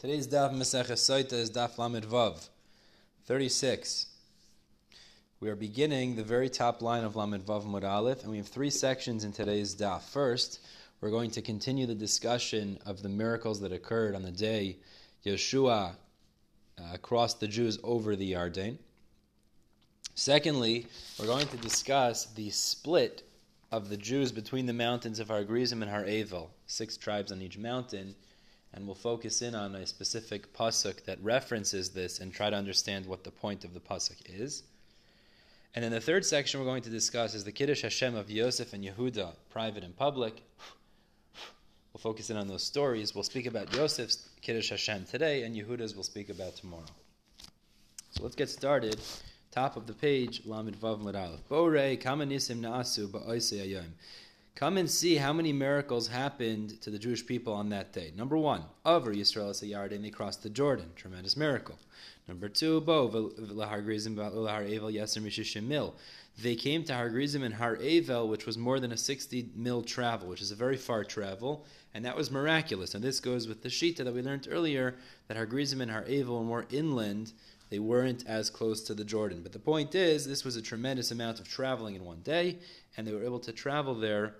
Today's Daf Maseches Soita is Daf Lamed Vav, 36. We are beginning the very top line of Lamed Vav Mud Aleph, and we have three sections in today's Daf. First, we're going to continue the discussion of the miracles that occurred on the day Yeshua crossed the Jews over the Yarden. Secondly, we're going to discuss the split of the Jews between the mountains of Har Gerizim and Har Eival, 6 tribes on each mountain. And we'll focus in on a specific Pasuk that references this and try to understand what the point of the Pasuk is. And then the third section we're going to discuss is the Kiddush Hashem of Yosef and Yehuda, private and public. We'll focus in on those stories. We'll speak about Yosef's Kiddush Hashem today, and Yehuda's we'll speak about tomorrow. So let's get started. Top of the page, Lamed Vav Mud Aleph. Borei kama nisim na'asu ba'osei hayom. Come and see how many miracles happened to the Jewish people on that day. Number 1, over Yisrael as a Yarden, they crossed the Jordan. Tremendous miracle. Number 2, they came to Har Gerizim and Har Eival, which was more than a 60 mil travel, which is a very far travel, and that was miraculous. And this goes with the Shita that we learned earlier, that Har Gerizim and Har Eival were more inland. They weren't as close to the Jordan. But the point is, this was a tremendous amount of traveling in one day, and they were able to travel there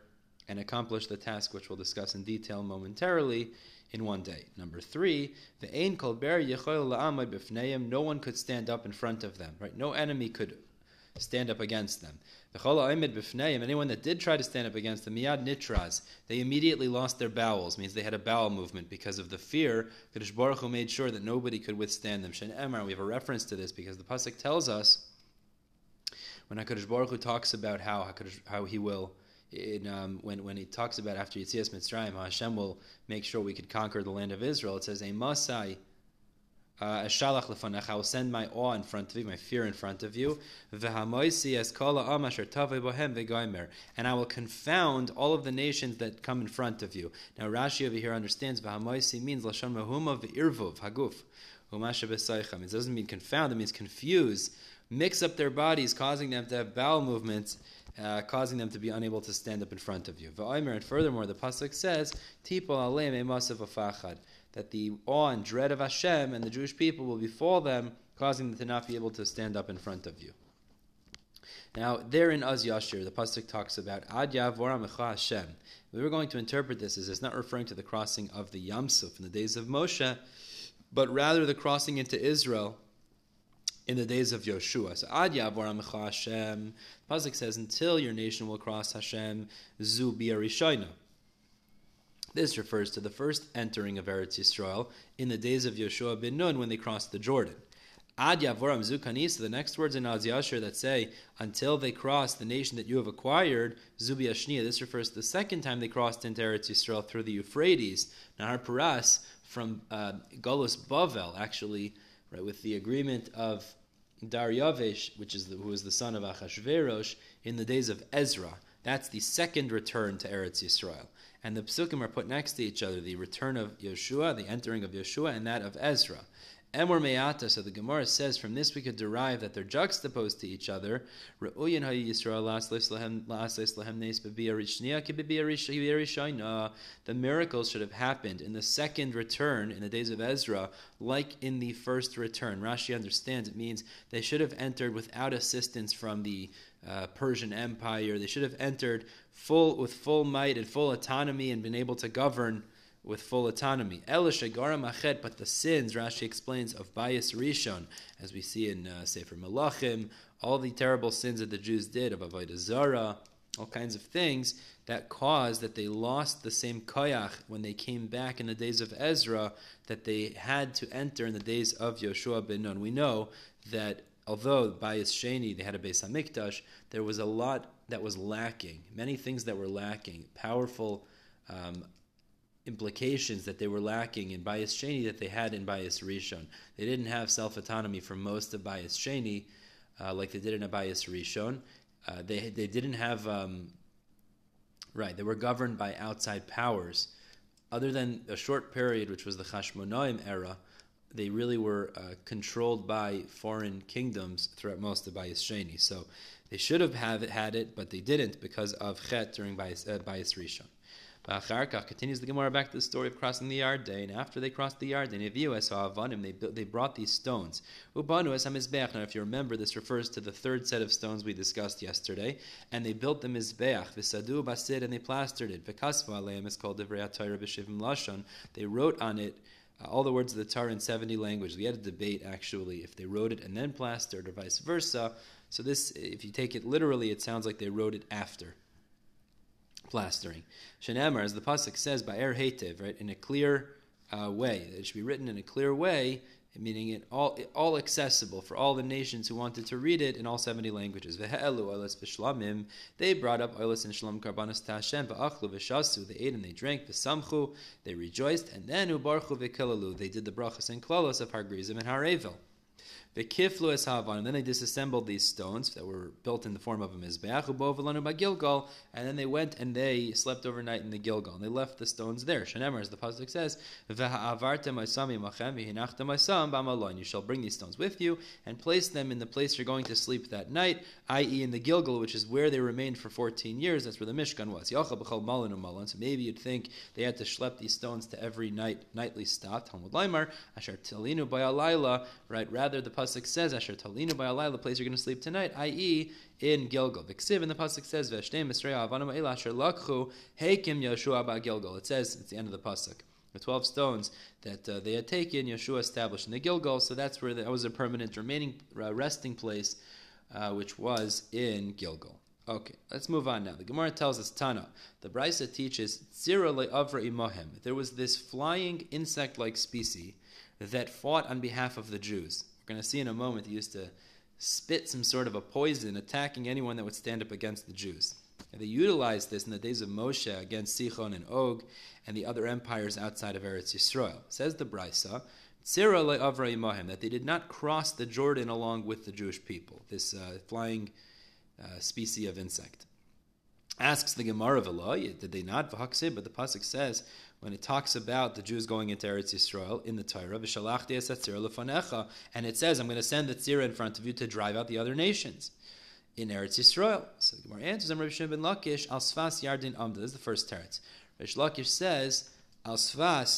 and accomplish the task, which we'll discuss in detail momentarily, in one day. Number 3, no one could stand up in front of them, right? No enemy could stand up against them. Anyone that did try to stand up against them, they immediately lost their bowels, means they had a bowel movement because of the fear. Kiddush Baruch Hu made sure that nobody could withstand them. Shen Emar, we have a reference to this because the Pasuk tells us when HaKadosh Baruch Hu talks about how he will, when he talks about after Yetzias Mitzrayim, how Hashem will make sure we could conquer the land of Israel, it says, Emasai, I will send my awe in front of you, my fear in front of you, and I will confound all of the nations that come in front of you. Now Rashi over here understands V'hamoisi means Lashon Mehuma V'irvuv Haguf Umasha B'Saycham. It doesn't mean confound, it means confuse, mix up their bodies, causing them to have bowel movements, causing them to be unable to stand up in front of you. V'aymer, and furthermore, the Pasuk says, Tipol Aleim Emasav Afachad, that the awe and dread of Hashem and the Jewish people will befall them, causing them to not be able to stand up in front of you. Now, there in Az Yashir, the Pasuk talks about Ad Yavora Mecha Hashem. We were going to interpret this as it's not referring to the crossing of the Yam Suf in the days of Moshe, but rather the crossing into Israel in the days of Yoshua. So Ad Yavora Mecha Hashem, the Pasuk says, until your nation will cross Hashem, Zu Bia Rishayna. This refers to the first entering of Eretz Yisrael in the days of Yeshua ben Nun when they crossed the Jordan. Ad Yavoram Zu Kanisa, the next words in Az Yashir that say, until they cross the nation that you have acquired, Zu Bia Shniya. This refers to the second time they crossed into Eretz Yisrael through the Euphrates, Nahar Paras, from Golus Bavel, actually, right, with the agreement of Daryavish, who was the son of Achashverosh, in the days of Ezra. That's the second return to Eretz Yisrael. And the psukim are put next to each other, the return of Yeshua, the entering of Yeshua, and that of Ezra. Emor Me'ata, so the Gemara says, from this we could derive that they're juxtaposed to each other. The miracles should have happened in the second return, in the days of Ezra, like in the first return. Rashi understands it means they should have entered without assistance from the Persian Empire. They should have entered with full might and full autonomy and been able to govern with full autonomy. Elisha Garam Achet, but the sins, Rashi explains, of Bayis Rishon, as we see in Sefer Melachim, all the terrible sins that the Jews did, of Avodah Zarah, all kinds of things that caused that they lost the same koyach when they came back in the days of Ezra that they had to enter in the days of Yoshua ben Nun. We know that although Bayis Sheni, they had a Beis HaMikdash, there was a lot that was lacking, many things that were lacking, powerful implications that they were lacking in Bayis Sheni that they had in Bayis Rishon. They didn't have self-autonomy for most of Bayis Sheni like they did in a Bayis Rishon. They didn't have, they were governed by outside powers. Other than a short period, which was the Chashmonaim era, they really were controlled by foreign kingdoms throughout most of Bayis Sheni. So they should have had it, but they didn't because of Chet during Bayis Rishon. Continues the Gemara back to the story of crossing the Yarden. After they crossed the Yarden, they brought these stones. Now, if you remember, this refers to the third set of stones we discussed yesterday. And they built the mizbeach, and they plastered it. It's called Lashon. They wrote on it all the words of the Torah in 70 languages. We had a debate, actually, if they wrote it and then plastered or vice versa. So this, if you take it literally, it sounds like they wrote it after plastering. Shenamar, as the Pasuk says, ba'er heitev, right, in a clear way. It should be written in a clear way, meaning it all accessible for all the nations who wanted to read it in all 70 languages. Ve'elu oilas b'shlamim, they brought up oilas and shlam karbanos to Hashem. Ve'achlu v'shasu, they ate and they drank. Ve'samchu, they rejoiced. And then ubarchu v'kilalu, they did the brachas and klalos of Har Gerizim and Har Eival. V'kiflu es havan, and then they disassembled these stones that were built in the form of a mizbeach, ubovelanu ba'Gilgal, and then they went and they slept overnight in the Gilgal, and they left the stones there. Shenemar, as the pasuk says, v'ha'avartem ma'asam imachem v'hinachtem ma'asam ba'malon, you shall bring these stones with you and place them in the place you're going to sleep that night, i.e. in the Gilgal, which is where they remained for 14 years. That's where the Mishkan was. Yochel b'chol malon umalon, so maybe you'd think they had to schlep these stones to every nightly stop. Talmud Laimar, asher tilinu ba'alayla, right, rather the Pasuk says, Asher Talinu Ba'alai, the place you're going to sleep tonight, i.e., in Gilgal. V'ksiv, and the Pasuk says, V'eshtem Yisrael Avanu Ma'il Asher Lakchu Heikim Yeshua Ba'Gilgal. It says, it's the end of the Pasuk, the 12 stones that they had taken, Yeshua established in the Gilgal, so that's where that was a permanent remaining resting place, which was in Gilgal. Okay, let's move on now. The Gemara tells us, Tana, the Brisa teaches, Zirah le'avra imohem. There was this flying insect-like species that fought on behalf of the Jews. We're going to see in a moment they used to spit some sort of a poison attacking anyone that would stand up against the Jews. And they utilized this in the days of Moshe against Sichon and Og and the other empires outside of Eretz Yisrael. Says the Brisa, Tzira le'avra imohem, that they did not cross the Jordan along with the Jewish people, this flying species of insect. Asks the Gemara of Allah, did they not? V'hakseh, but the Pasuk says, when it talks about the Jews going into Eretz Yisrael in the Torah, V'shalachti es hatzirah lefanecha, and it says, I'm going to send the tzirah in front of you to drive out the other nations in Eretz Yisrael. So the Gemara answers, Rav Shimon ben Lakish, al sfas yardin amda. This is the first teretz. Rav Lakish says, al sfas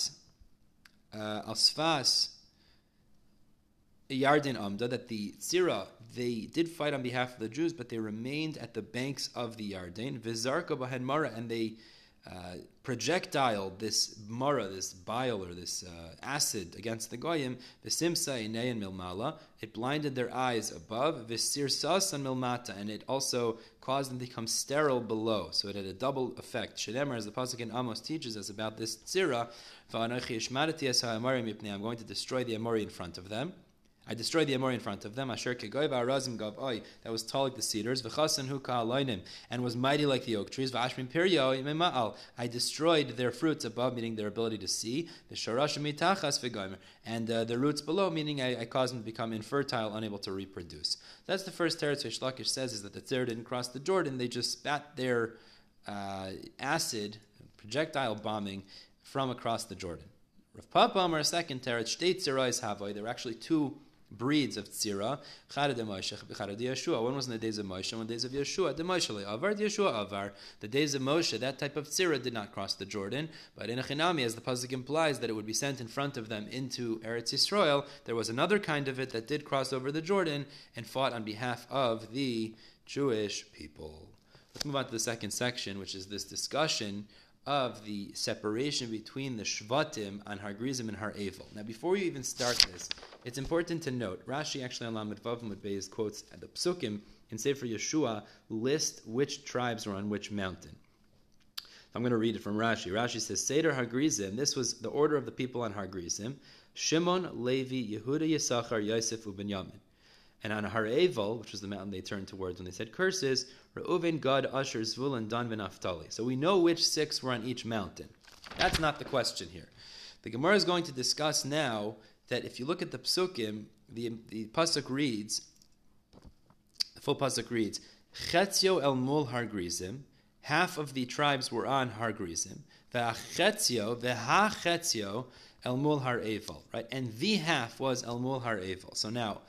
yardin amda, that the tzirah, they did fight on behalf of the Jews, but they remained at the banks of the Yarden. V'zarka b'hen mara, and they projectile this mara, this bile or this acid against the goyim. V'simsa inein milmala, it blinded their eyes above. V'sirsas and milmata, and it also caused them to become sterile below. So it had a double effect. Shemar, as the pasuk in Amos teaches us about this tzira, v'anochi ishmadati es ha'amori mipnei, I'm going to destroy the Amori in front of them. I destroyed the Amori in front of them. Asher kegoy v'arazim gavoi, that was tall like the cedars. V'chasan hu ka'alaynim, and was mighty like the oak trees. V'ashmin piryo imema'al, I destroyed their fruits above, meaning their ability to see. V'shorashim itachas v'goymer, and their roots below, meaning I caused them to become infertile, unable to reproduce. That's the first teretz Reish Lakish says, is that the tzir didn't cross the Jordan. They just spat their acid, projectile bombing, from across the Jordan. Rav Papa Amar, second teretz, shtei tzirais havoi, there were actually two breeds of tzira, Chara de Moshe, Chara de Yeshua. One was in the days of Moshe, one in the days of Yeshua. De Moshe le'avar, de Yeshua avar. The days of Moshe, that type of tzira did not cross the Jordan, but in a chinami, as the pasuk implies, that it would be sent in front of them into Eretz Yisrael, there was another kind of it that did cross over the Jordan and fought on behalf of the Jewish people. Let's move on to the second section, which is this discussion of the separation between the Shvatim on Har Gerizim and Har Eival. Now, before you even start this, it's important to note, Rashi actually on Lamed Vav Amud Beis quotes at the Psukim in Sefer Yeshua list which tribes were on which mountain. I'm going to read it from Rashi. Rashi says, Seder Har Gerizim, this was the order of the people on Har Gerizim, Shimon, Levi, Yehuda, Yisachar, Yosef, Binyamin. And on Har Eival, which was the mountain they turned towards when they said curses, Reuven, Gad, Asher, Zvulun, Dan, and Naphtali. So we know which six were on each mountain. That's not the question here. The Gemara is going to discuss now that if you look at the Psukim, the Pasuk reads, the full Pasuk reads, Chetzio el mul Har Gerizim, half of the tribes were on Har Gerizim, Ve'ha Chetzio el mul Har Eival, right? And the half was el mul Har Eival. So now,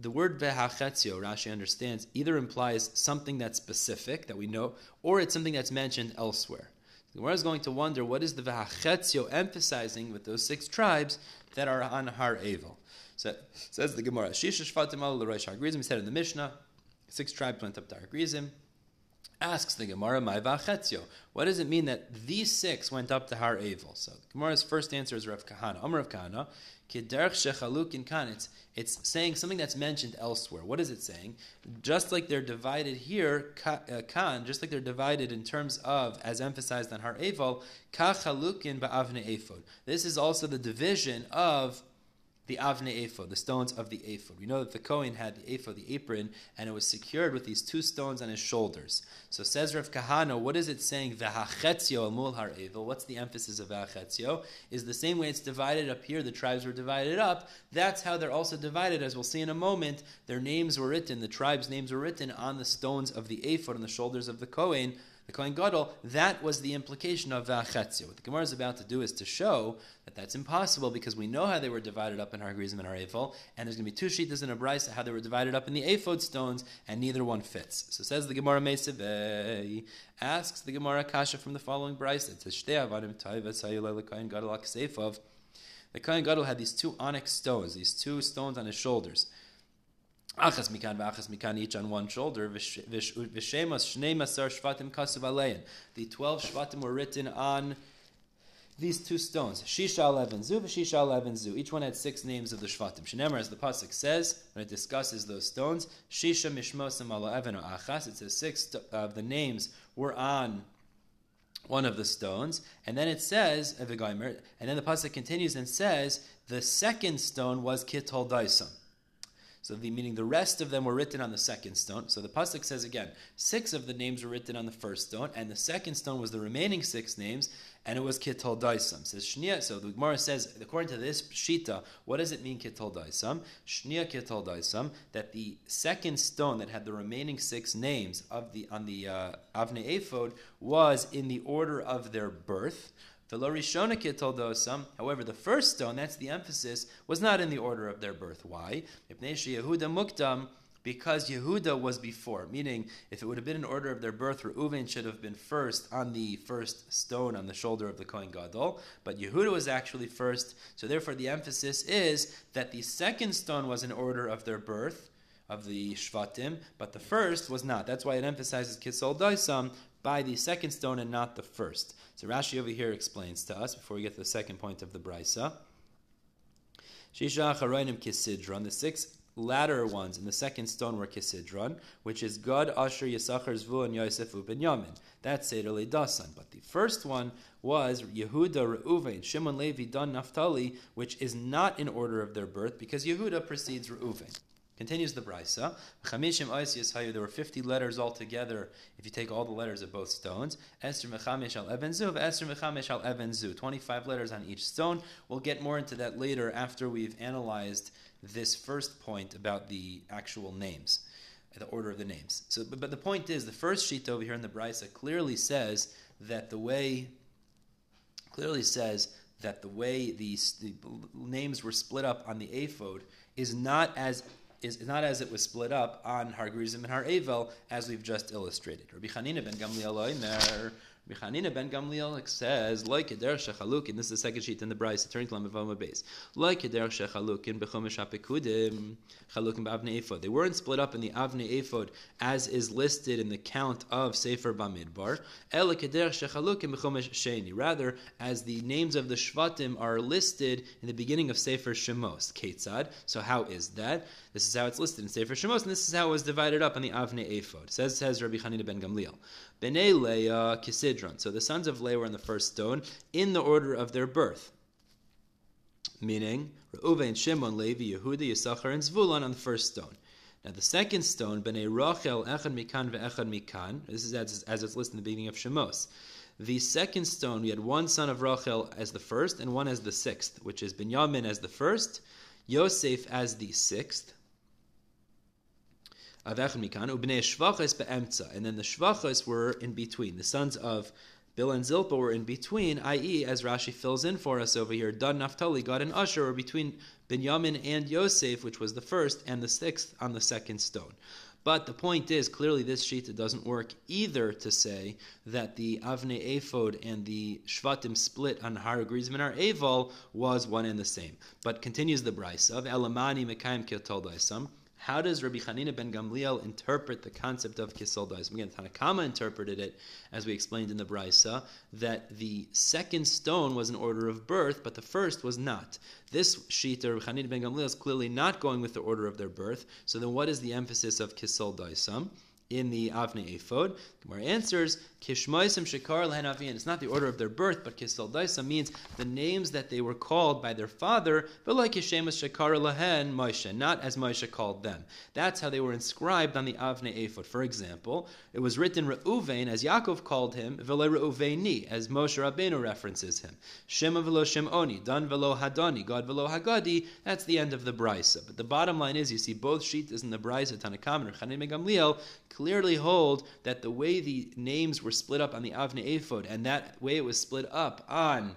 the word vehachetzio, Rashi understands, either implies something that's specific that we know, or it's something that's mentioned elsewhere. The Gemara is going to wonder, what is the Vahachetzio emphasizing with those six tribes that are on Har Eival? So says the Gemara, Shisha Shvatim al l'rosh Har Gerizim, he said in the Mishnah, six tribes went up to Har Gerizim. Asks the Gemara, my Vahachetzio, what does it mean that these six went up to Har Eival? So the Gemara's first answer is Rav Kahana. Amar Rav Kahana, Kiderch shechalukin kan, it's saying something that's mentioned elsewhere. What is it saying? Just like they're divided here, kan, just like they're divided in terms of, as emphasized on Har Eival, ka chalukin ba'avnei ephod. This is also the division of the Avnei Ephod, the stones of the Ephod. We know that the Kohen had the Ephod, the apron, and it was secured with these two stones on his shoulders. So says Rav Kahana, what is it saying, V'hachetzio mul Har Eival? What's the emphasis of V'hachetzio? Is the same way it's divided up here, the tribes were divided up, that's how they're also divided, as we'll see in a moment. Their names were written, the tribes' names were written on the stones of the Ephod, on the shoulders of the Kohen Gadol. That was the implication of V'achetzio. What the Gemara is about to do is to show that that's impossible, because we know how they were divided up in Har Gerizim and Har Eival, and there's going to be two shittas in a brisa how they were divided up in the Ephod stones, and neither one fits. So says the Gemara Meisavei, asks the Gemara Kasha from the following brisa. It says, Shtei avadim toiva sayulei l'Kohen Gadol ha'kseifov. The Kohen Gadol had these two onyx stones, these two stones on his shoulders. Achas mikan v'achas mikan, each on one shoulder. V'shemas shnei masar shvatim kasuv alein. The 12 shvatim were written on these two stones. Shisha eleven zu v'shisha eleven zu. Each one had six names of the shvatim. Shenemar, as the pasuk says when it discusses those stones, shisha mishmosam alaeven o achas. It says six of the names were on one of the stones, and then it says, and then the pasuk continues and says the second stone was kitol daisam. So meaning the rest of them were written on the second stone. So the pasuk says again, six of the names were written on the first stone, and the second stone was the remaining six names, and it was kitol daisam. Says shnia. So the Gemara says, according to this shita, what does it mean kitol daisam? Shnia kitol daisam, that the second stone that had the remaining six names of the on the Avnei Ephod was in the order of their birth. However, the first stone, that's the emphasis, was not in the order of their birth. Why? Because Yehuda was before, meaning if it would have been in order of their birth, Reuven should have been first on the first stone on the shoulder of the Kohen Gadol, but Yehuda was actually first, so therefore the emphasis is that the second stone was in order of their birth, of the Shvatim, but the first was not. That's why it emphasizes Kitol Daisam, by the second stone and not the first. So Rashi over here explains to us, before we get to the second point of the Brisa, Shisha Acharonim Kisidron, the six latter ones in the second stone were Kisidron, which is God, Asher, Yisachar, Zvu, and Yosef, Binyamin. That's Sederle Dasan. But the first one was Yehuda, Reuven, Shimon, Levi, Dan, Naphtali, which is not in order of their birth, because Yehuda precedes Reuven. Continues the Brisa. There were 50 letters altogether, if you take all the letters of both stones. 25 letters on each stone. We'll get more into that later after we've analyzed this first point about the actual names, the order of the names. So, but the point is, the first sheet over here in the Brisa clearly says that the way the names were split up on the Ephod is not as it was split up on Har Gerizim and Har Eival, as we've just illustrated. Rabbi Chanina ben Gamliel, says, "Like Kederach Shechalukin." This is the second sheet in the Brisa, turning to Lamavama Beis. Like Kederach Shechalukin b'Chomesh Hapikudim, Chalukin b'Avnei Ephod. They weren't split up in the Avnei Ephod as is listed in the count of Sefer Bamidbar. Ela Kederach Shechalukin b'Chomesh Sheni. Rather, as the names of the Shvatim are listed in the beginning of Sefer Shemos. Ketzad. So how is that? This is how it's listed in Sefer Shemos, and this is how it was divided up in the Avnei Ephod. Says Rabbi Chanina ben Gamliel. B'nei Leah Kisid. So the sons of Levi were on the first stone in the order of their birth, meaning Reuven, Shimon, Levi, Yehuda, Yisachar, and Zvulun on the first stone. Now the second stone, Bnei Rachel, Echad Mikan ve'Echad Mikan. This is as it's listed in the beginning of Shemos. The second stone, we had one son of Rachel as the first and one as the sixth, which is Binyamin as the first, Yosef as the sixth. And then the Shvachos were in between. The sons of Bil and Zilpa were in between, i.e., as Rashi fills in for us over here, Dan, Naphtali, God, and Asher were between Binyamin and Yosef, which was the first, and the sixth on the second stone. But the point is, clearly this shita doesn't work either to say that the Avnei Ephod and the Shvatim split on Har Gerizim and Har Eival was one and the same. But continues the Braisa of Elamani Mekayim Kiltol Daisam. How does Rabbi Hanina ben Gamliel interpret the concept of Kisol Daisam? Again, Tanakama interpreted it, as we explained in the Braisa, that the second stone was an order of birth, but the first was not. This shita, Rabbi Hanina ben Gamliel, is clearly not going with the order of their birth. So then what is the emphasis of Kisol Daisam in the Avnei Ephod? Gemara answers, Kishmoisem Shekar Lehen Avian. It's not the order of their birth, but Kisol Daisam means the names that they were called by their father, but like Yishemas Shekar Lehen Moshe, not as Moshe called them. That's how they were inscribed on the Avnei Ephod. For example, it was written Reuven, as Yaakov called him, Velo Reuveni, as Moshe Rabbeinu references him. Shema Velo Shimoni, Dan Velo Hadani, God Velo Hagadi. That's the end of the Brisa. But the bottom line is, you see both sheets in the Brisa, Tanakam and Chanei Megamliel, clearly hold that the way the names were split up on the Avnei Ephod and that way it was split up on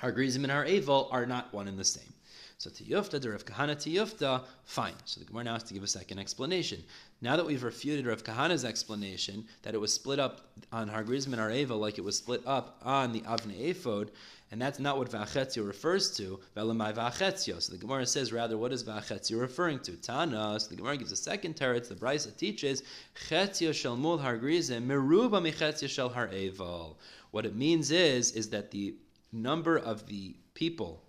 Har Gerizim and Har Eival are not one and the same. So Tiyufta, Rav Kahana Tiyufta, fine. So the Gemara now has to give a second explanation. Now that we've refuted Rav Kahana's explanation that it was split up on Har Gerizim and Har Eival like it was split up on the Avnei Ephod, and that's not what Vachetzio refers to. Velamai Vachetzio. So the Gemara says, rather, what is Vachetzio referring to? Tana. So the Gemara gives a second teretz. The Brisa teaches, Chetzio shel mul Har Gerizim, meruba michetzio shel Har Eival. What it means is that the number of the people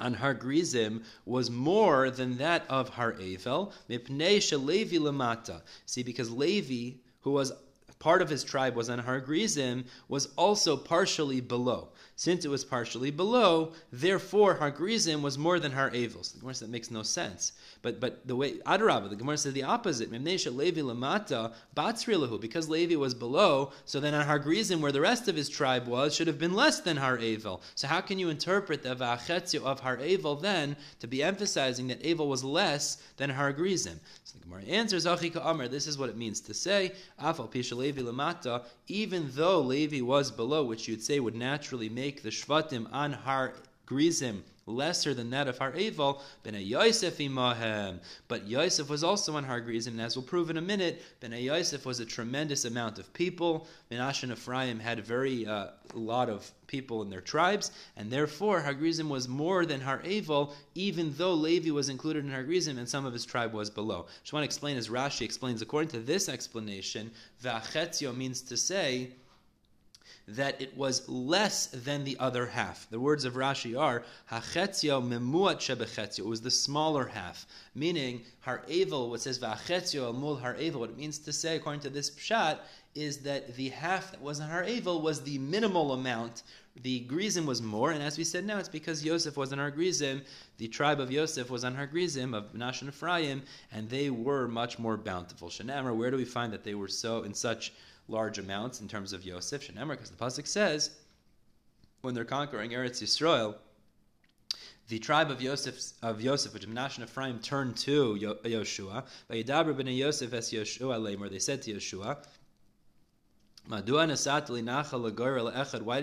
on Har Gerizim was more than that of Har Eival. Mipnei shel Levi lamata. See, because Levi, who was part of his tribe was on Har Gerizim, was also partially below. Since it was partially below, therefore Har Gerizim was more than Har Eival. So the Gemara says that makes no sense. But the way Adarabah, the Gemara says the opposite. Memnesha Levi Lamata Batsrilahu. Because Levi was below, so then on Har Gerizim, where the rest of his tribe was, should have been less than Har Eival. So how can you interpret the Vachetzio of Har Eival then to be emphasizing that Eival was less than Har Gerizim? So the Gemara answers, Achika Amr, this is what it means to say, Afal Pisha Levi Lamata, even though Levi was below, which you'd say would naturally make the Shvatim on Har Gerizim lesser than that of Har Eival, B'nei Yosef imahem. But Yosef was also on Har Gerizim, and as we'll prove in a minute, B'nei Yosef was a tremendous amount of people. Menashe and Ephraim had a lot of people in their tribes, and therefore Har Gerizim was more than Har Eival, even though Levi was included in Har Gerizim and some of his tribe was below. I just want to explain, as Rashi explains, according to this explanation, Vachetzio means to say that it was less than the other half. The words of Rashi are, Hachetzio memuat shebechetzio. It was the smaller half. Meaning, Har Eival, what says, Vachetzio mul Har Eival, what it means to say, according to this pshat, is that the half that was on Har Eival was the minimal amount. The Gerizim was more, and as we said now, it's because Yosef was on Har Gerizim, the tribe of Yosef was on Har Gerizim, of Menashe and Ephraim, and they were much more bountiful. Shanamar, where do we find that they were so in such large amounts in terms of Yosef? Shenemar, because the Pasuk says, when they're conquering Eretz Yisrael, the tribe of Yosef, which Menashe and Ephraim turned to Yeshua, Vayidabra b'nei Yosef es Yeshua leimor, they said to Yeshua, why did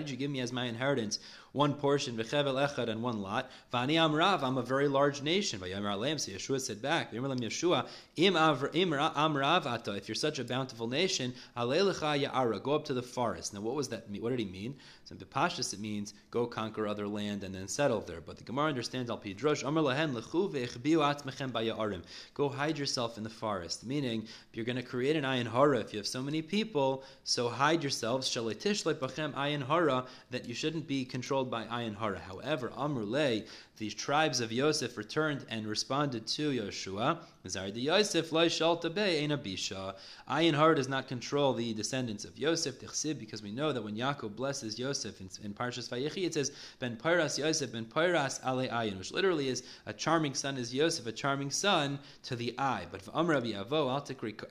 you give me as my inheritance one portion, v'chevel echad, and one lot? V'ani amrav, I'm a very large nation. V'yamar aleim, so Yeshua said back, v'yamar aleim Yeshua, im amrav ata, if you're such a bountiful nation, alei lecha ya'ara, go up to the forest. Now, what was that? What did he mean? So in B'pashtus, it means go conquer other land and then settle there. But the Gemara understands al pidrosh, amar lahem lechu v'echbiu atzmechem ba'ya'arim, go hide yourself in the forest. Meaning, if you're going to create an ayin hara, if you have so many people, so hide yourselves, shaletish lepachem ayin hara, that you shouldn't be controlled by ayin hara. However, Amrulei, the tribes of Yosef returned and responded to Yeshua. Zardi Yosef lo shalta bei ein abisha. Ayin hara does not control the descendants of Yosef, because we know that when Yaakov blesses Yosef in Parshas Vayechi, it says ben Piras Yosef ben Piras ale ayin, which literally is a charming son is Yosef, a charming son to the eye. But v'amrabi avo alte kaire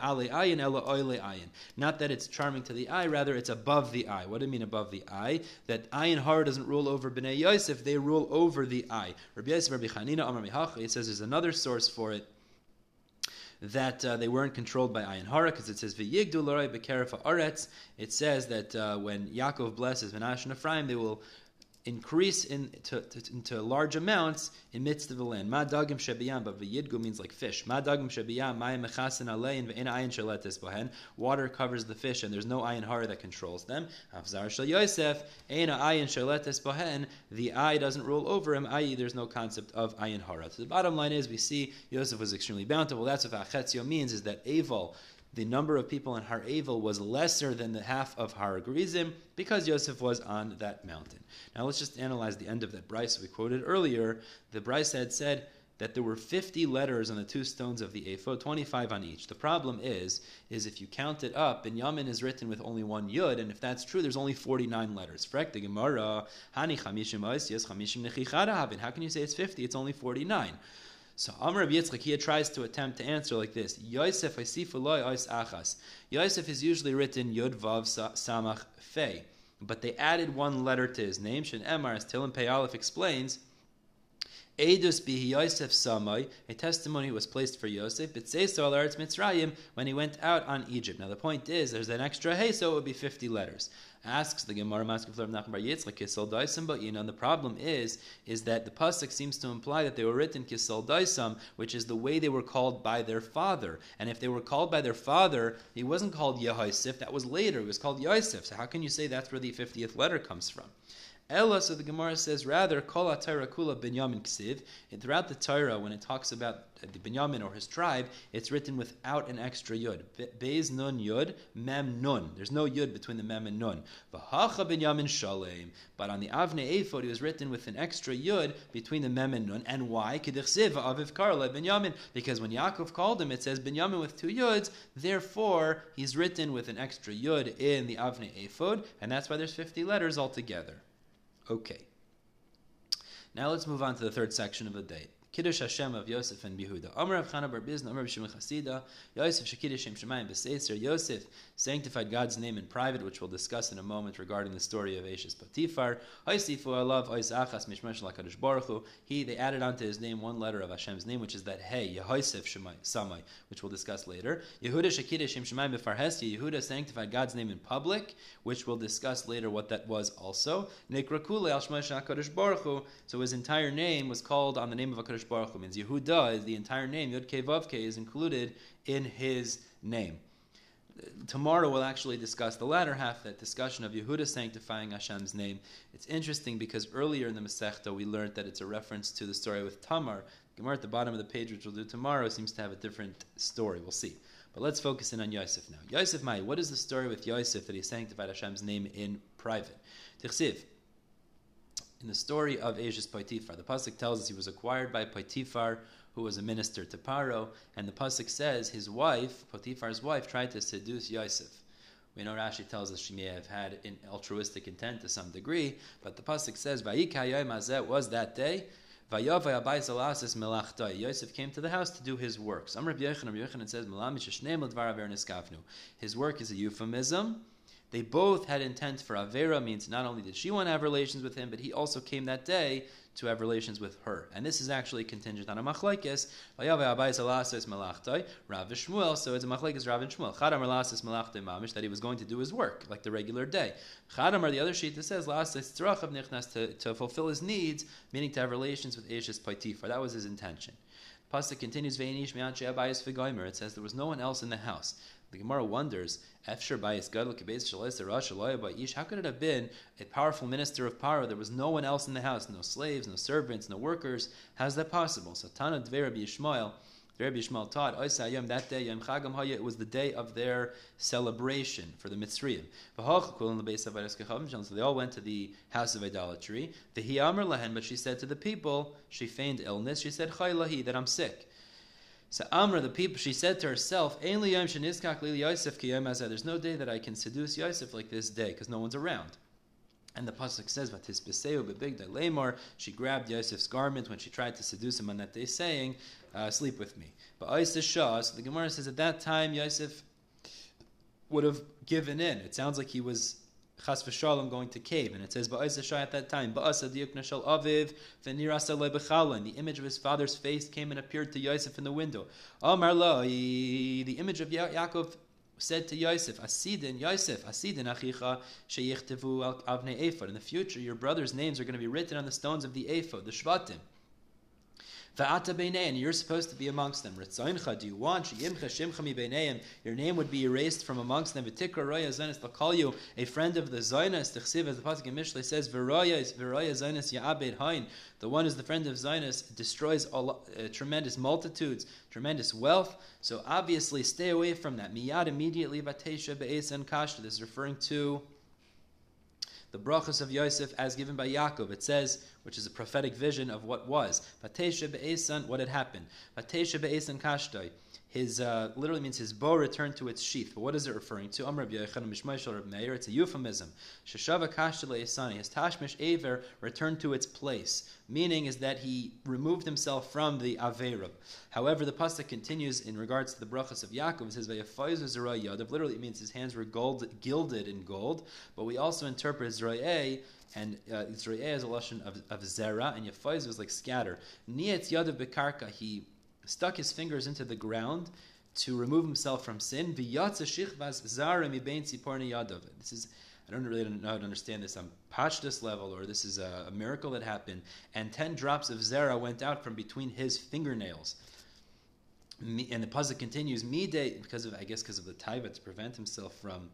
ale ayin ela oile ayin. Not that it's charming to the eye, rather it's above the eye. What do you mean above the eye? That ayin hara doesn't rule over b'nei Yosef. If they rule over the eye. Rabbi Yosef, Rabbi Hanina, Amar Mihacha, it says there's another source for it, that they weren't controlled by ayin hara, because it says v'yigdu l'roi b'keref ha'aretz. It says that when Yaakov blesses Menashe and Ephraim, they will increase into large amounts in midst of the land. Ma dagim shebiyam, but v'yidgu means like fish. Ma dagim shebiyam, ma'im mechasin alein v'en ayin sheletes bohen. Water covers the fish, and there's no ayin hara that controls them. Hafzar shel Yosef, ein ayin sheletes bohen. The eye doesn't rule over him, i.e., there's no concept of ayin hara. So the bottom line is, we see Yosef was extremely bountiful. That's what achetzio means, is that Eival, the number of people in Har Eival, was lesser than the half of Har Gerizim because Yosef was on that mountain. Now let's just analyze the end of that Bryce we quoted earlier. The Bryce had said that there were 50 letters on the two stones of the Eifo, 25 on each. The problem is if you count it up, Binyamin is written with only one yud, and if that's true, there's only 49 letters. Frek the Gemara, Hani chamishim oisias chamishim nechichada habin. How can you say it's 50? It's only 49. So Amr Rabbi Yitzchak tries to attempt to answer like this. Yosef Hasifu Loi Ois Achas. Yosef is usually written Yod Vav Samach Fei, but they added one letter to his name. Shin Emar, as Tilim Pei Aleph explains, Eidus bihi Yosef Samai, a testimony was placed for Yosef, but Seisol Eretz Mitzrayim, when he went out on Egypt. Now the point is, there's an extra hey, so it would be 50 letters. Asks the Gemara Maskefler of Nachman Bar Yitzchak, Kisal Daisam Ba'in. And the problem is that the Pasuk seems to imply that they were written Kisal Daisam, which is the way they were called by their father. And if they were called by their father, he wasn't called Yehosef, that was later, it was called Yosef. So how can you say that's where the 50th letter comes from? Ella, so the Gemara says, rather, Kol HaTorah Kula Binyamin Ksiv. And throughout the Torah, when it talks about the Binyamin or his tribe, it's written without an extra yud. Beis nun yud, mem nun. There's no yud between the mem and nun. V'hacha Binyamin Shalem. But on the Avnei Ephod, he was written with an extra yud between the mem and nun. And why? K'dichsiv aviv karla Binyamin. Because when Yaakov called him, it says Binyamin with two yuds. Therefore, he's written with an extra yud in the Avnei Ephod, and that's why there's 50 letters altogether. Okay. Now let's move on to the third section of the day. Kiddush Hashem of Yosef and Yehuda. Amar Rav Chana bar Bizna, Amar Rav Shimon Chasida, Yosef Shekidush Shem Shemayim B'Seiser. Yosef sanctified God's name in private, which we'll discuss in a moment regarding the story of Eshes Potifar. Oisifu alav ois achas mishmash l'Hakadosh Baruch Hu. They added onto his name one letter of Hashem's name, which is that hey, Yosef Samai, which we'll discuss later. Yehuda Shekidush Shem Shemayim B'Farhesia. Yehuda sanctified God's name in public, which we'll discuss later what that was also. Nikrakule al Shmash Hakadosh Baruch Hu. So his entire name was called on the name of Hakadosh Baruch Hu, means Yehuda is the entire name. Yod Kei Vav Kei is included in his name. Tomorrow we'll actually discuss the latter half, that discussion of Yehuda sanctifying Hashem's name. It's interesting because earlier in the Masechta we learned that it's a reference to the story with Tamar. Gemara at the bottom of the page, which we'll do tomorrow, seems to have a different story. We'll see. But let's focus in on Yosef now. Yosef Mai, what is the story with Yosef that he sanctified Hashem's name in private? Tichsiv. In the story of Eshes Potifar, the Pasuk tells us he was acquired by Potifar, who was a minister to Paro, and the Pasuk says his wife, Potiphar's wife, tried to seduce Yosef. We know Rashi tells us she may have had an altruistic intent to some degree, but the Pasuk says, was that day, Yosef came to the house to do his work. So Rabbi Yochanan says, his work is a euphemism. They both had intent for Avera, means not only did she want to have relations with him, but he also came that day to have relations with her. And this is actually contingent on a machlekes. Rav Shmuel, so it's a machlekes Rav and Shmuel. Chadamar lasis malachtai mamish, that he was going to do his work, like the regular day. Chadamar, the other sheet that says, lasis tzrachav nichnas, to fulfill his needs, meaning to have relations with Eshes Potifar. That was his intention. Pasuk continues, ve'inish me'anshei abayis v'goymer. It says there was no one else in the house. The Gemara wonders, how could it have been a powerful minister of Paro? There was no one else in the house, no slaves, no servants, no workers. How is that possible? So Tana Dvei Rabbi Yishmael, Rabbi Yishmael taught, that day, it was the day of their celebration for the Mitzrayim. So they all went to the house of idolatry. But she said to the people, she feigned illness, she said, that I'm sick. So Amra, the people, she said to herself, there's no day that I can seduce Yosef like this day, because no one's around. And the Pasuk says, she grabbed Yosef's garment when she tried to seduce him on that day, saying, sleep with me. So the Gemara says, at that time, Yosef would have given in. It sounds like he was Chas v'shalom going to cave, and it says at that time the image of his father's face came and appeared to Yosef in the window. The image of Yaakov said to Yosef, Asidin, Yosef, Asidin achicha sheyichtevu al avnei ephod. In the future, your brothers' names are going to be written on the stones of the Eifo, the Shvatim. And you're supposed to be amongst them. Do you want your name would be erased from amongst them? They'll call you a friend of the Zionist. As the Pasuk in Mishlei says, the one who's the friend of Zionist destroys tremendous multitudes, tremendous wealth. So obviously, stay away from that. Miyad, immediately. This is referring to the brachos of Yosef as given by Yaakov. It says, which is a prophetic vision of what was. Patesha be'esan, what had happened. Patesha be'esan kashtoi. His, literally means his bow returned to its sheath. But what is it referring to? Amr b'yachan mishmaishal Reb Meir. It's a euphemism. Sheshava kashtoi le'esani. His tashmish aver returned to its place. Meaning is that he removed himself from the Aveirah. However, the Pasuk continues in regards to the brachas of Yaakov. It says, literally it means his hands were gilded in gold. But we also interpret Zera'eh, and Zera'eh is a lashon of Zerah, and Yafaiz was like scatter. Nietz Yadav Bekarka, he stuck his fingers into the ground to remove himself from sin. This is... I don't really know how to understand this on Pashtus level, or this is a miracle that happened. And 10 drops of Zerah went out from between his fingernails. And the Pasuk continues, Midei, because of the taiva, to prevent himself from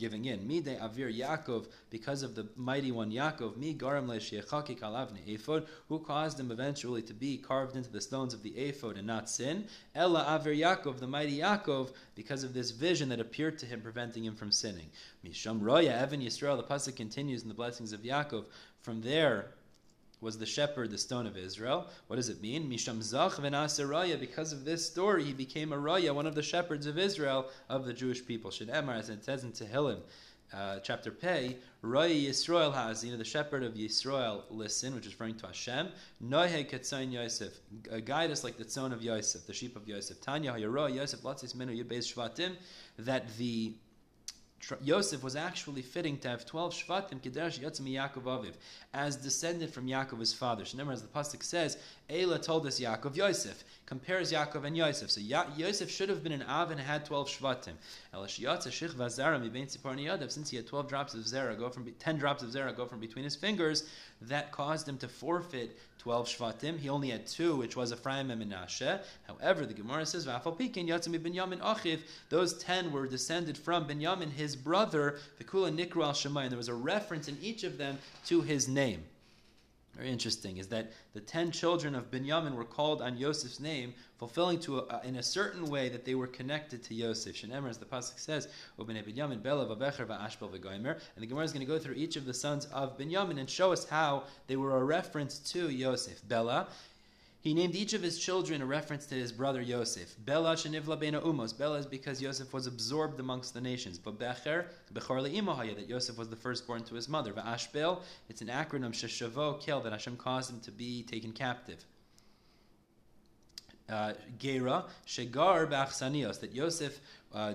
giving in. Midei avir Yaakov, because of the mighty one Yaakov, mi garam le'sheichaki kalavne ephod, who caused him eventually to be carved into the stones of the ephod and not sin. Ella avir Yaakov, the mighty Yaakov, because of this vision that appeared to him, preventing him from sinning. Misham roya even Yisrael. The pasuk continues in the blessings of Yaakov. From there was the shepherd, the stone of Israel. What does it mean? Misham zach v'naseh roya. Because of this story, he became a roya, one of the shepherds of Israel, of the Jewish people. Shne'emar, as it says in Tehillim, chapter Pei, roya Yisrael ha'azina, the shepherd of Yisrael, listen, which is referring to Hashem. Noheg ketzayin Yosef, guide us like the tzon of Yosef, the sheep of Yosef. Tanya ha'yaro Yosef latzis minu yibayis shvatim, that the Yosef was actually fitting to have 12 Shvatim Kiddush Yatzmi Yaakov Aviv, as descended from Yaakov his father. Shneimar, as the pasuk says, Eila told us Yaakov Yosef, compares Yaakov and Yosef. So Yosef should have been an Av and had 12 Shvatim. Ela sheyatza shichva zara mibein tzipornei yadav, since he had 10 drops of Zerah go from between his fingers, that caused him to forfeit 12 Shvatim. He only had 2, which was Ephraim and Menashe. However, the Gemara says, V'afal piken yatzmi Binyamin achiv, those 10 were descended from Binyamin, his brother, the Kula Nikru al Shemai, and there was a reference in each of them to his name. Very interesting is that the 10 children of Binyamin were called on Yosef's name, fulfilling to in a certain way that they were connected to Yosef. Shneimar, as the pasuk says, "Ubnei Binyamin bela v'avecher v'ashbel v'goymer," and the Gemara is going to go through each of the sons of Binyamin and show us how they were a reference to Yosef. Bela, he named each of his children a reference to his brother Yosef. Bela shenivla beina umos. Bela is because Yosef was absorbed amongst the nations. But Becher, Bechor le'imo haya, that Yosef was the firstborn to his mother. V'ashbel, it's an acronym, sheshavo kel, that Hashem caused him to be taken captive. Gera, shegar b'achsanios, that Yosef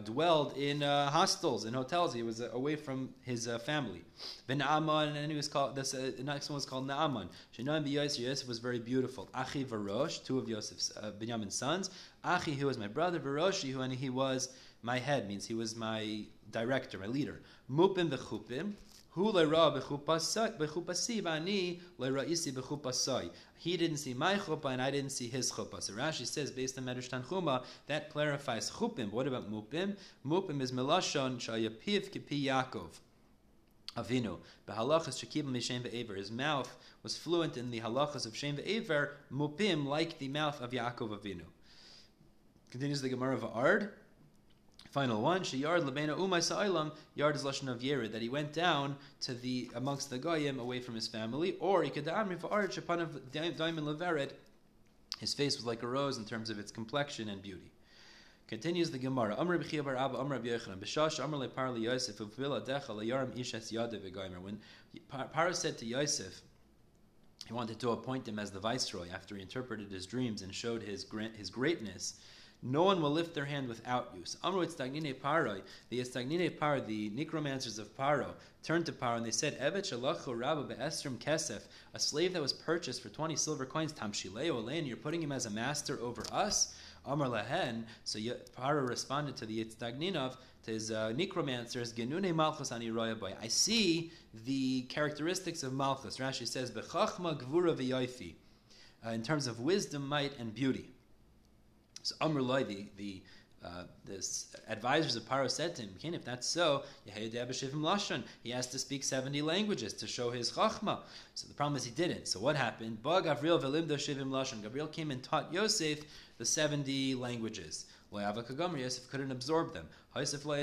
dwelled in hostels, in hotels. He was away from his family. Ben Naaman, and then he was called. The next one was called Naaman. Shenoim b'Yosef. Yosef was very beautiful. Achi v'Rosh, 2 of Yosef's Binyamin's sons. Achi, who was my brother, v'Roshi, who and he was my head, means he was my director, my leader. Mupim v'Chupim. He didn't see my chuppah and I didn't see his chuppah. So Rashi says, based on Medrash Tanchuma, that clarifies chupim. What about mupim? Mupim is melashon shayapiv kipi Yaakov Avinu. B'halachas shekibim mishem ve'ever. His mouth was fluent in the halachas of shem ve'ever. Mupim, like the mouth of Yaakov Avinu. Continues the Gemara of Ard. Final one, Sheyard Labena Umay Sa'ilam, Yard is Lashon of Yerid, that he went down to the amongst the Goyim away from his family, or Ikadamri Fa'ard Shapanav Diamond Levered, his face was like a rose in terms of its complexion and beauty. Continues the Gemara. Amr b'chia bar Abba, Amr b'yochanam, b'shash Amr le'par le'yosef, uvvila decha le'yaram ishes yadav v'goymer. When Parah said to Yosef, he wanted to appoint him as the viceroy after he interpreted his dreams and showed his greatness. No one will lift their hand without you. So Amru Istagnine Paroi, the Istagnine Par, the necromancers of Paro, turned to Paro and they said, Evet Shalachu Rabba Be'esrim Kesef, a slave that was purchased for 20 silver coins, Tamshileo Elaine, you're putting him as a master over us? Amar Lehen, so Paro responded to the Yitzhagninov, to his necromancers, Genune Malchus ani roya boy. I see the characteristics of Malchus. Rashi says, Bechachma gvura v'yoifi, in terms of wisdom, might, and beauty. So Amar Lehi, the advisors of Paro said to him, if that's so, he has to speak 70 languages to show his chachma. So the problem is he didn't. So what happened? Gabriel came and taught Yosef the 70 languages. Yosef couldn't absorb them. So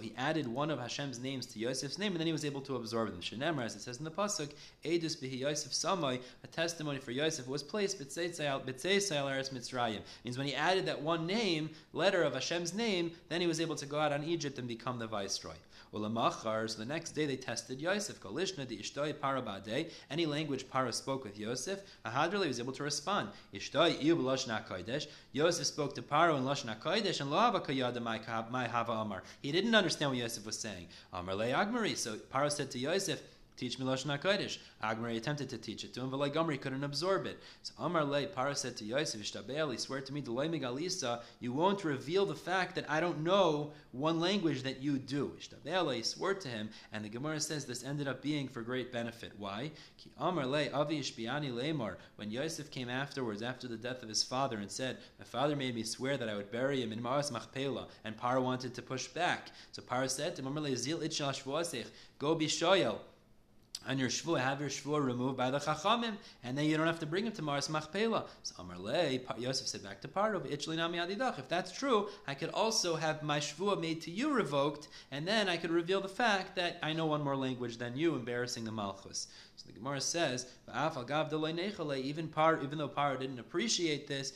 he added one of Hashem's names to Yosef's name, and then he was able to absorb them. Shenemar, as it says in the Pasuk, Edus bihi Yosef samai, a testimony for Yosef was placed, B'tzei Eretz Mitzrayim. Means when he added that one name, letter of Hashem's name, then he was able to go out on Egypt and become the viceroy. Ulamachar, so the next day they tested Yosef. Kolishna di Ishtoi Parabadei, any language Para spoke with Yosef, Ahadrili was able to respond. Ishtoi Iu B'loshna HaKodesh, Yosef spoke to Paro in Lashon HaKodesh, and Lo Havakayada Mai Hava Amar. He didn't understand what Yosef was saying. Amar Le Agmari, so Paro said to Yosef, teach me Lashon HaKodesh. Agmari attempted to teach it to him, but like Gomri couldn't absorb it. So Amar Le, Paro said to Yosef, Ishtabe'eli, swear to me, D'lo Megalisa, you won't reveal the fact that I don't know one language that you do. Ishtabe'eli swore to him, and the Gemara says this ended up being for great benefit. Why? Ki Amar Le, Avi Ishbiani Lemor, when Yosef came afterwards, after the death of his father, and said, my father made me swear that I would bury him in Ma'as Machpelah, and Paro wanted to push back. So Paro said to him, Amar Le, Zil Itchel HaShvuasech, go be Shoyel, and your shvuah, have your shvuah removed by the chachamim, and then you don't have to bring him to Ma'as Machpelah. So Amar Lei, Yosef said back to Paro, if that's true, I could also have my shvuah made to you revoked, and then I could reveal the fact that I know one more language than you, embarrassing the Malchus. So the Gemara says, even though Paro didn't appreciate this,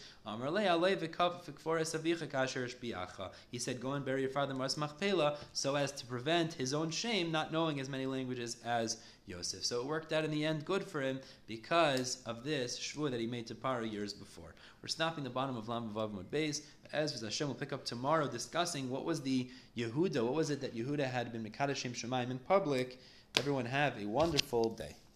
he said, go and bury your father in Ma'as Machpelah, so as to prevent his own shame, not knowing as many languages as Yosef. So it worked out in the end good for him because of this shvuah that he made to Paro years before. We're stopping the bottom of Lam Vav Mud Beis. As Hashem will pick up tomorrow discussing what was the Yehuda, what was it that Yehuda had been Mekadashim Shemayim in public. Everyone have a wonderful day.